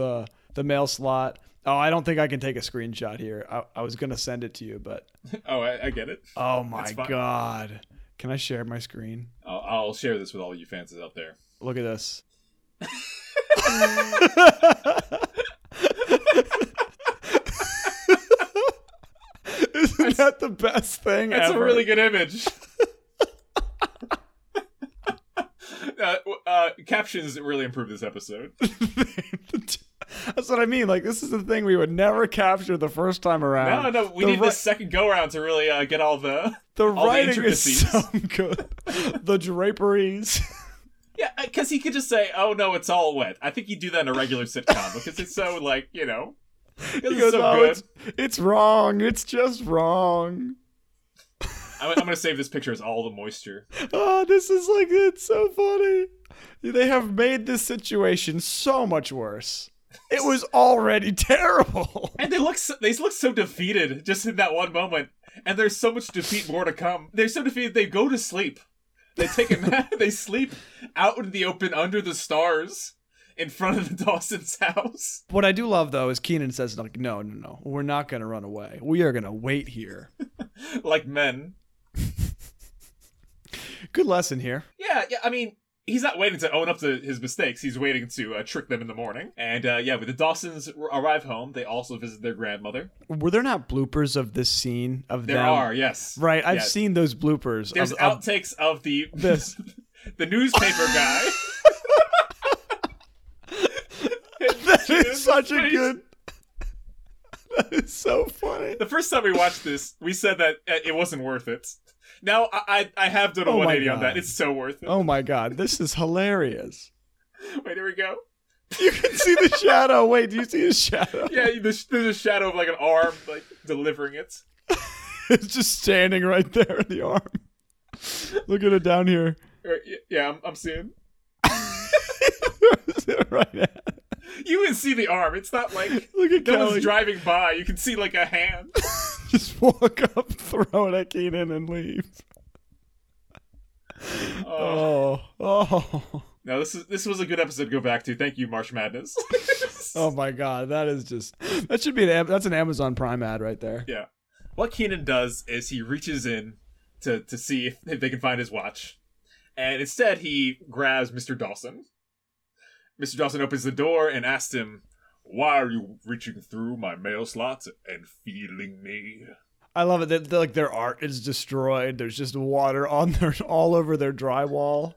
the mail slot. Oh, I don't think I can take a screenshot here. I was gonna send it to you, but oh, I get it. Oh my God, can I share my screen? I'll share this with all you fans out there. Look at this. Isn't that the best thing ever? That's a really good image. Captions really improved this episode. That's what I mean. Like, this is the thing we would never capture the first time around. No, we need the second go around to really get all the all writing the is so good. The draperies. Yeah, because he could just say, "Oh no, it's all wet." I think he'd do that in a regular sitcom because it's so like, you know, goes, so good. It's wrong. It's just wrong. I'm going to save this picture as all the moisture. Oh, this is like, it's so funny. They have made this situation so much worse. It was already terrible. And they look so defeated just in that one moment. And there's so much defeat more to come. They're so defeated, they go to sleep. They take a nap, they sleep out in the open under the stars in front of the Dawson's house. What I do love, though, is Keaton says, like, no, we're not going to run away. We are going to wait here. Like men. Good lesson here. Yeah. I mean, he's not waiting to own up to his mistakes. He's waiting to trick them in the morning. And when the Dawsons arrive home, they also visit their grandmother. Were there not bloopers of this scene of them? There are, yes. Right, I've seen those bloopers. There's outtakes of this. The newspaper guy. That is such a good. That is so funny. The first time we watched this, we said that it wasn't worth it. Now I have done a 180 on that. It's so worth it. Oh my God, this is hilarious. Wait, here we go. You can see the shadow. Wait, do you see his shadow? Yeah, there's a shadow of like an arm, like delivering it. It's just standing right there in the arm. Look at it down here. Yeah, I'm seeing. Right now. You can see the arm. It's not like look at no one's driving by. You can see like a hand. Just walk up, throw it at Keaton, and leave. Oh. No, this was a good episode to go back to. Thank you, March Madness. Oh my God, that's an Amazon Prime ad right there. Yeah. What Keaton does is he reaches in to see if they can find his watch, and instead he grabs Mr. Dawson. Mr. Dawson opens the door and asks him, "Why are you reaching through my mail slots and feeling me?" I love it. They're like, their art is destroyed. There's just water all over their drywall.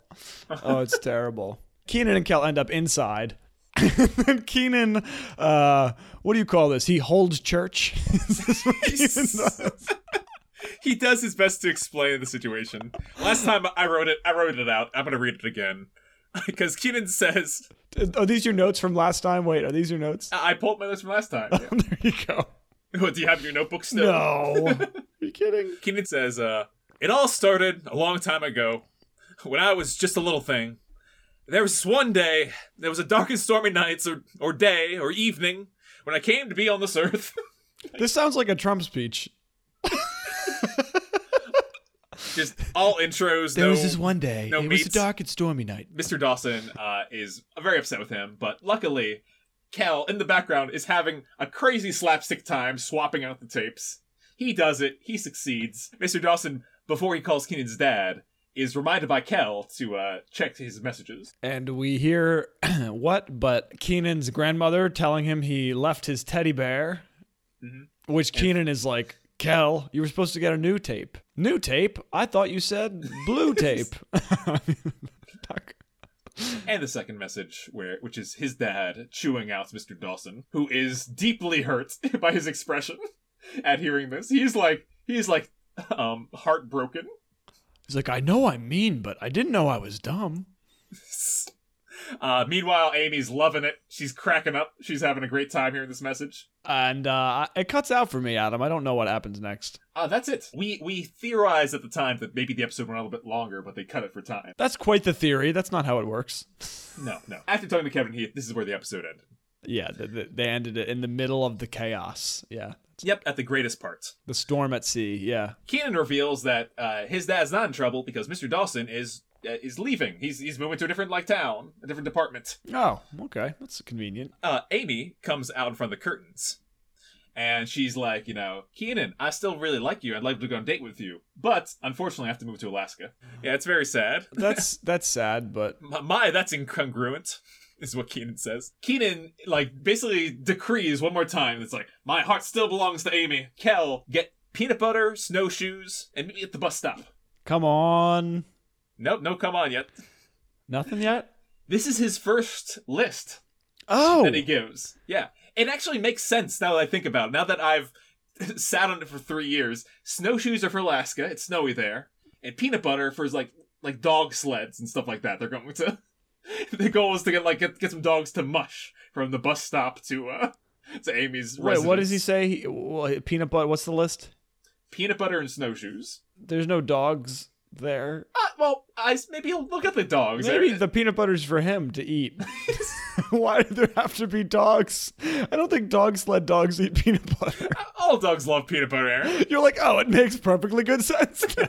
Oh, it's terrible. Keaton and Kel end up inside. And Keaton, what do you call this? He holds church. Is this what Keaton does? He does his best to explain the situation. Last time I wrote it out. I'm going to read it again. Because Keaton says... Are these your notes from last time? Wait, are these your notes? I pulled my notes from last time. Yeah. There you go. What, do you have your notebook still? No. Are you kidding? Keaton says, "It all started a long time ago, when I was just a little thing. There was one day, there was a dark and stormy night, or day, or evening, when I came to be on this earth." This sounds like a Trump speech. Just all intros. There was this one day. No it meets. Was a dark and stormy night. Mr. Dawson is very upset with him, but luckily, Cal, in the background, is having a crazy slapstick time swapping out the tapes. He does it. He succeeds. Mr. Dawson, before he calls Keenan's dad, is reminded by Cal to check his messages. And we hear what? But Keenan's grandmother telling him he left his teddy bear, mm-hmm. which Keenan is like, Cal, you were supposed to get a new tape. New tape? I thought you said blue tape. And the second message, which is his dad chewing out Mr. Dawson, who is deeply hurt by his expression at hearing this. He's like heartbroken. He's like, I know I'm mean, but I didn't know I was dumb. Meanwhile, Amy's loving it. She's cracking up. She's having a great time hearing this message. And it cuts out for me, Adam. I don't know what happens next. That's it. We theorized at the time that maybe the episode went a little bit longer, but they cut it for time. That's quite the theory. That's not how it works. No. After talking to Kevin Heath, this is where the episode ended. Yeah, they ended it in the middle of the chaos. Yeah. Yep, at the greatest part. The storm at sea, yeah. Keenan reveals that his dad's not in trouble because Mr. Dawson is leaving. He's moving to a different town, a different department. Oh, okay. That's convenient. Amy comes out in front of the curtains. And she's like, Keenan, I still really like you. I'd like to go on a date with you. But, unfortunately, I have to move to Alaska. Yeah, it's very sad. That's sad, but... My, that's incongruent. Is what Keenan says. Keenan, basically decrees one more time. It's like, my heart still belongs to Amy. Kel, get peanut butter, snowshoes, and meet me at the bus stop. Come on. Nope, no come on yet. Nothing yet? This is his first list. Oh. That he gives. Yeah. It actually makes sense now that I think about it. Now that I've sat on it for 3 years. Snowshoes are for Alaska. It's snowy there. And peanut butter for his, like dog sleds and stuff like that. They're going to... The goal is to get some dogs to mush from the bus stop to Amy's residence. Wait, what does he say? Peanut butter, what's the list? Peanut butter and snowshoes. There's no dogs there. Maybe he'll look at the dogs. Maybe the peanut butter's for him to eat. Why do there have to be dogs? I don't think dogs eat peanut butter. All dogs love peanut butter, Aaron. You're like, oh, it makes perfectly good sense now.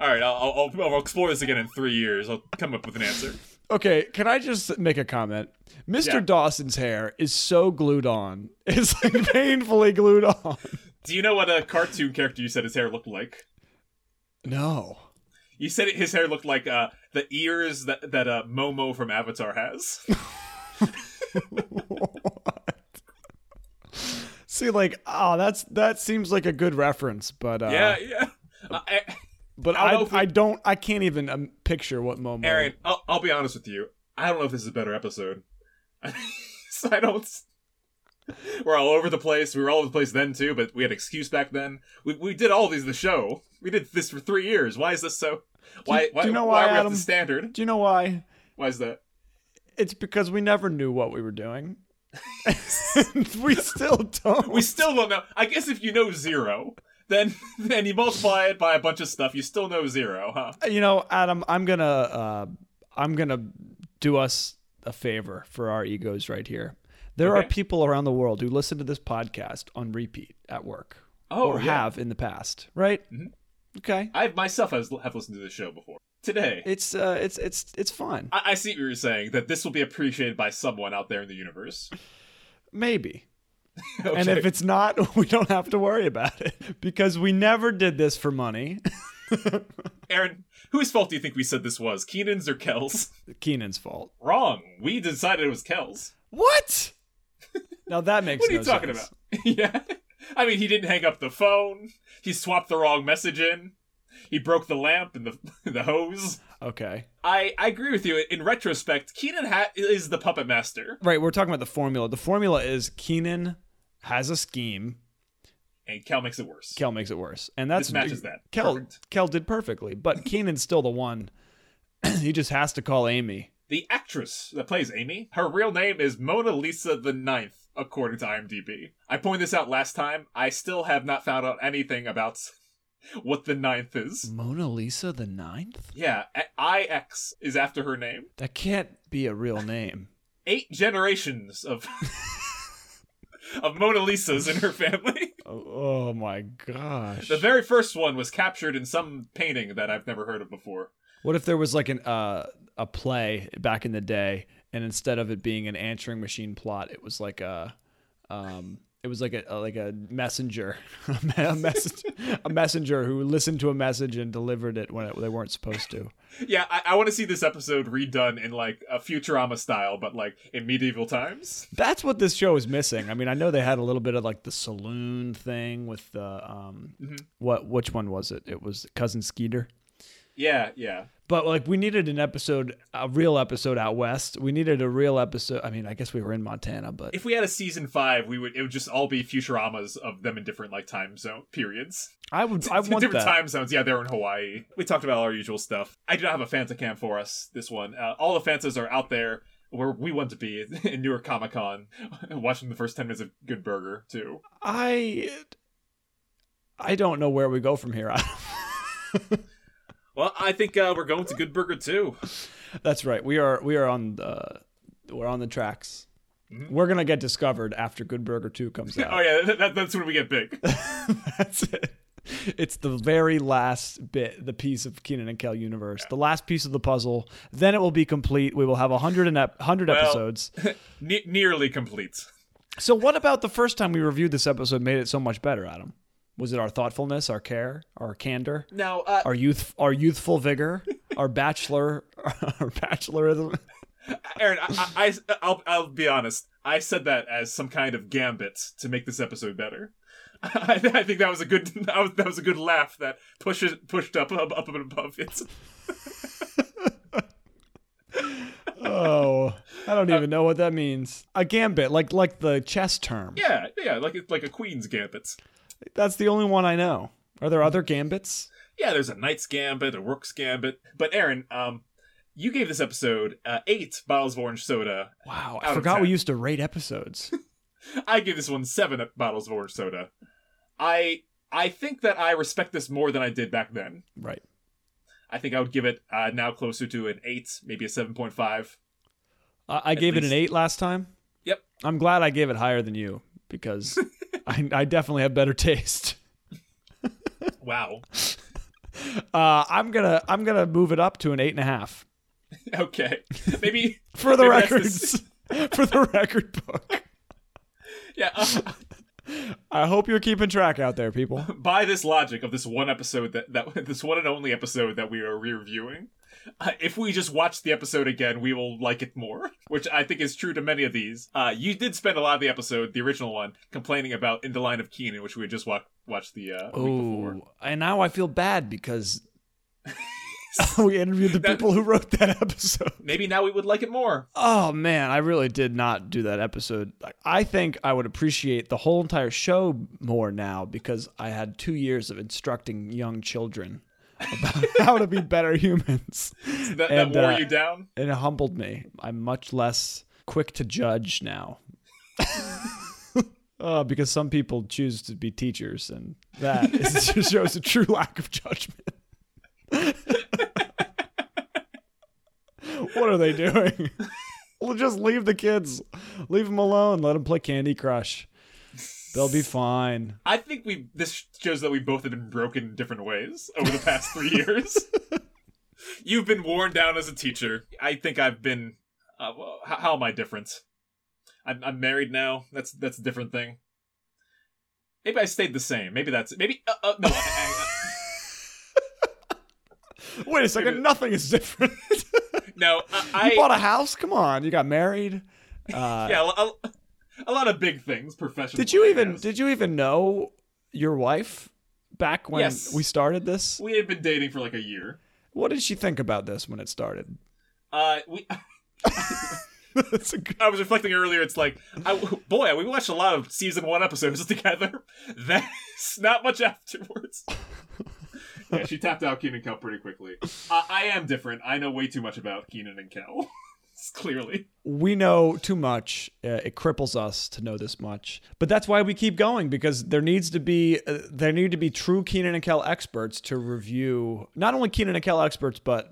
All right, I'll explore this again in 3 years. I'll come up with an answer. Okay, can I just make a comment? Mr. Dawson's hair is so glued on. It's painfully glued on. Do you know what a cartoon character you said his hair looked like? No. You said his hair looked like the ears that Momo from Avatar has. What? See, that seems like a good reference, but... Yeah. But I can't even picture what Momo... Aaron, I'll be honest with you. I don't know if this is a better episode. So I don't... We're all over the place. We were all over the place then, too, but we had an excuse back then. We did all these in the show. We did this for 3 years. Why is this so... Why, Adam, are we at the standard? Do you know why? Why is that? It's because we never knew what we were doing. We still don't. We still don't know. I guess if you know zero... Then you multiply it by a bunch of stuff. You still know zero, huh? Adam, I'm gonna do us a favor for our egos right here. There are people around the world who listen to this podcast on repeat at work, have in the past, right? Mm-hmm. Okay, I myself have listened to this show before. Today, it's fun. I see what you're saying, that this will be appreciated by someone out there in the universe. Maybe. Okay. And if it's not, we don't have to worry about it because we never did this for money. Aaron, whose fault do you think we said this was? Keenan's or Kel's? Keenan's fault. Wrong. We decided it was Kel's. What? Now that makes no sense. What are you talking about? Yeah. I mean, he didn't hang up the phone. He swapped the wrong message in. He broke the lamp and the hose. Okay. I agree with you. In retrospect, Keenan is the puppet master. Right, we're talking about the formula. The formula is Keenan has a scheme. And Kel makes it worse. And that's... This matches that. Kel did perfectly, but Keenan's still the one. He just has to call Amy. The actress that plays Amy, her real name is Mona Lisa the Ninth, according to IMDb. I pointed this out last time. I still have not found out anything about... what the ninth is. Mona Lisa the ninth? Yeah, IX is after her name. That can't be a real name. 8 generations of Mona Lisas in her family. Oh my gosh. The very first one was captured in some painting that I've never heard of before. What if there was like a play back in the day, and instead of it being an answering machine plot, it was like a messenger, a messenger who listened to a message and delivered it when they weren't supposed to. Yeah, I want to see this episode redone in like a Futurama style, but like in medieval times. That's what this show is missing. I mean, I know they had a little bit of like the saloon thing with the which one was it? It was Cousin Skeeter. Yeah. But like we needed an episode, a real episode out west. We needed a real episode. I mean, I guess we were in Montana, but if we had a season 5, it would just all be Futuramas of them in different like time zone periods. I want different time zones. Yeah, they're in Hawaii. We talked about all our usual stuff. I do not have a Fanta Cam for us this one. All the Fantas are out there where we want to be in Newark Comic Con, watching the first 10 minutes of Good Burger too. I don't know where we go from here. Well, I think we're going to Good Burger 2. That's right. We are on the tracks. Mm-hmm. We're gonna get discovered after Good Burger 2 comes out. Oh yeah, that's when we get big. That's it. It's the very last bit, the piece of Kenan and Kel universe, yeah. The last piece of the puzzle. Then it will be complete. We will have 100 episodes, nearly complete. So, what about the first time we reviewed this episode made it so much better, Adam? Was it our thoughtfulness, our care, our candor? No, our youthful vigor, our bachelorism. Aaron, I'll be honest. I said that as some kind of gambit to make this episode better. I think that was a good laugh that pushed up and above it. Oh, I don't even know what that means. A gambit, like the chess term. Yeah, like a queen's gambit. That's the only one I know. Are there other gambits? Yeah, there's a knight's gambit, a rook's gambit. But Aaron, you gave this episode 8 bottles of orange soda. Wow, I forgot we used to rate episodes. I gave this one 7 bottles of orange soda. I think that I respect this more than I did back then. Right. I think I would give it now closer to an 8, maybe a 7.5. I gave it an 8 last time? Yep. I'm glad I gave it higher than you because... I definitely have better taste. Wow. I'm gonna move it up to an 8.5. Okay. Maybe for the records. For the record book. Yeah. I hope you're keeping track out there, people. By this logic of this one episode that this one and only episode that we are re-reviewing, if we just watch the episode again, we will like it more, which I think is true to many of these. You did spend a lot of the episode, the original one, complaining about In the Line of Kenan, which we had just watched the week before. And now I feel bad because we interviewed the people who wrote that episode. Maybe now we would like it more. Oh, man, I really did not do that episode. I think I would appreciate the whole entire show more now because I had 2 years of instructing young children about how to be better humans. So that wore you down? And it humbled me. I'm much less quick to judge now. Because some people choose to be teachers, and that just shows a true lack of judgment. What are they doing? Well, just leave the kids. Leave them alone. Let them play Candy Crush. They'll be fine. I think this shows that we both have been broken in different ways over the past 3 years. You've been worn down as a teacher. I think I've been... well, how am I different? I'm married now. That's a different thing. Maybe I stayed the same. Maybe that's... Maybe... no. Wait a second. Nothing is different. No, You bought a house? Come on. You got married? Yeah, a lot of big things, professionally. Did you even know your wife back when we started this? We had been dating for like a year. What did she think about this when it started? I was reflecting earlier. It's like, we watched a lot of season 1 episodes together. That's not much afterwards. Yeah, she tapped out Kenan and Kel pretty quickly. I am different. I know way too much about Kenan and Kel. Clearly, we know too much. It cripples us to know this much, but that's why we keep going, because there need to be true Kenan and Kel experts to review not only Kenan and Kel experts, but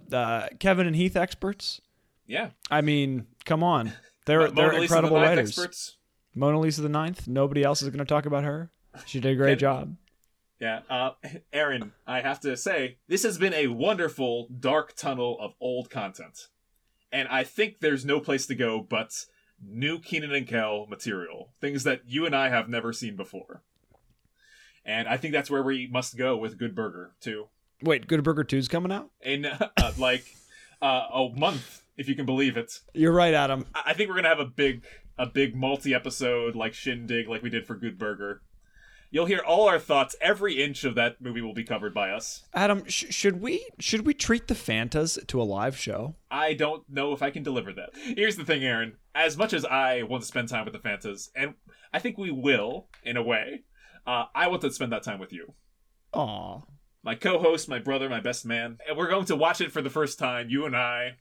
Kevin and Heath experts. Yeah, I mean, come on, they're incredible writers. Experts. Mona Lisa the Ninth. Nobody else is going to talk about her. She did a great job. Yeah. Aaron, I have to say, this has been a wonderful dark tunnel of old content. And I think there's no place to go but new Kenan & Kel material. Things that you and I have never seen before. And I think that's where we must go with Good Burger 2. Wait, Good Burger 2 is coming out? In a month, if you can believe it. You're right, Adam. I think we're going to have a big multi-episode like shindig like we did for Good Burger. You'll hear all our thoughts. Every inch of that movie will be covered by us. Adam, should we treat the Fantas to a live show? I don't know if I can deliver that. Here's the thing, Aaron. As much as I want to spend time with the Fantas, and I think we will, in a way, I want to spend that time with you. Aw. My co-host, my brother, my best man. And we're going to watch it for the first time, you and I,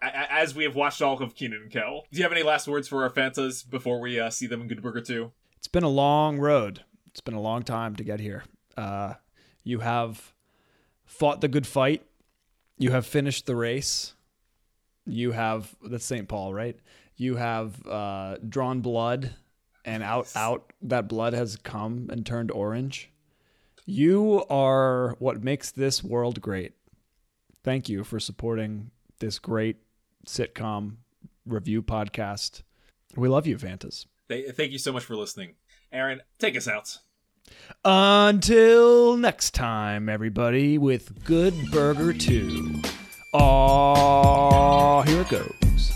as we have watched all of Kenan & Kel. Do you have any last words for our Fantas before we see them in Good Burger 2? It's been a long road. It's been a long time to get here. You have fought the good fight. You have finished the race. You have, that's St. Paul, right? You have drawn blood, and out that blood has come and turned orange. You are what makes this world great. Thank you for supporting this great sitcom review podcast. We love you, Fantas. Thank you so much for listening. Aaron, take us out. Until next time, everybody, with Good Burger 2. Aw, here it goes.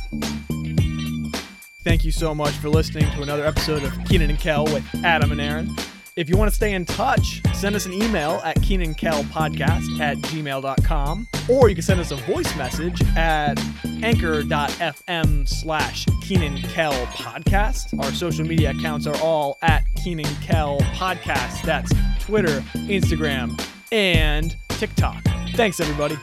Thank you so much for listening to another episode of Kenan & Kel with Adam and Aaron. If you want to stay in touch, send us an email at kenankelpodcast@gmail.com, or you can send us a voice message at anchor.fm/KenanKelPodcast. Our social media accounts are all at KenanKelPodcast. That's Twitter, Instagram, and TikTok. Thanks, everybody.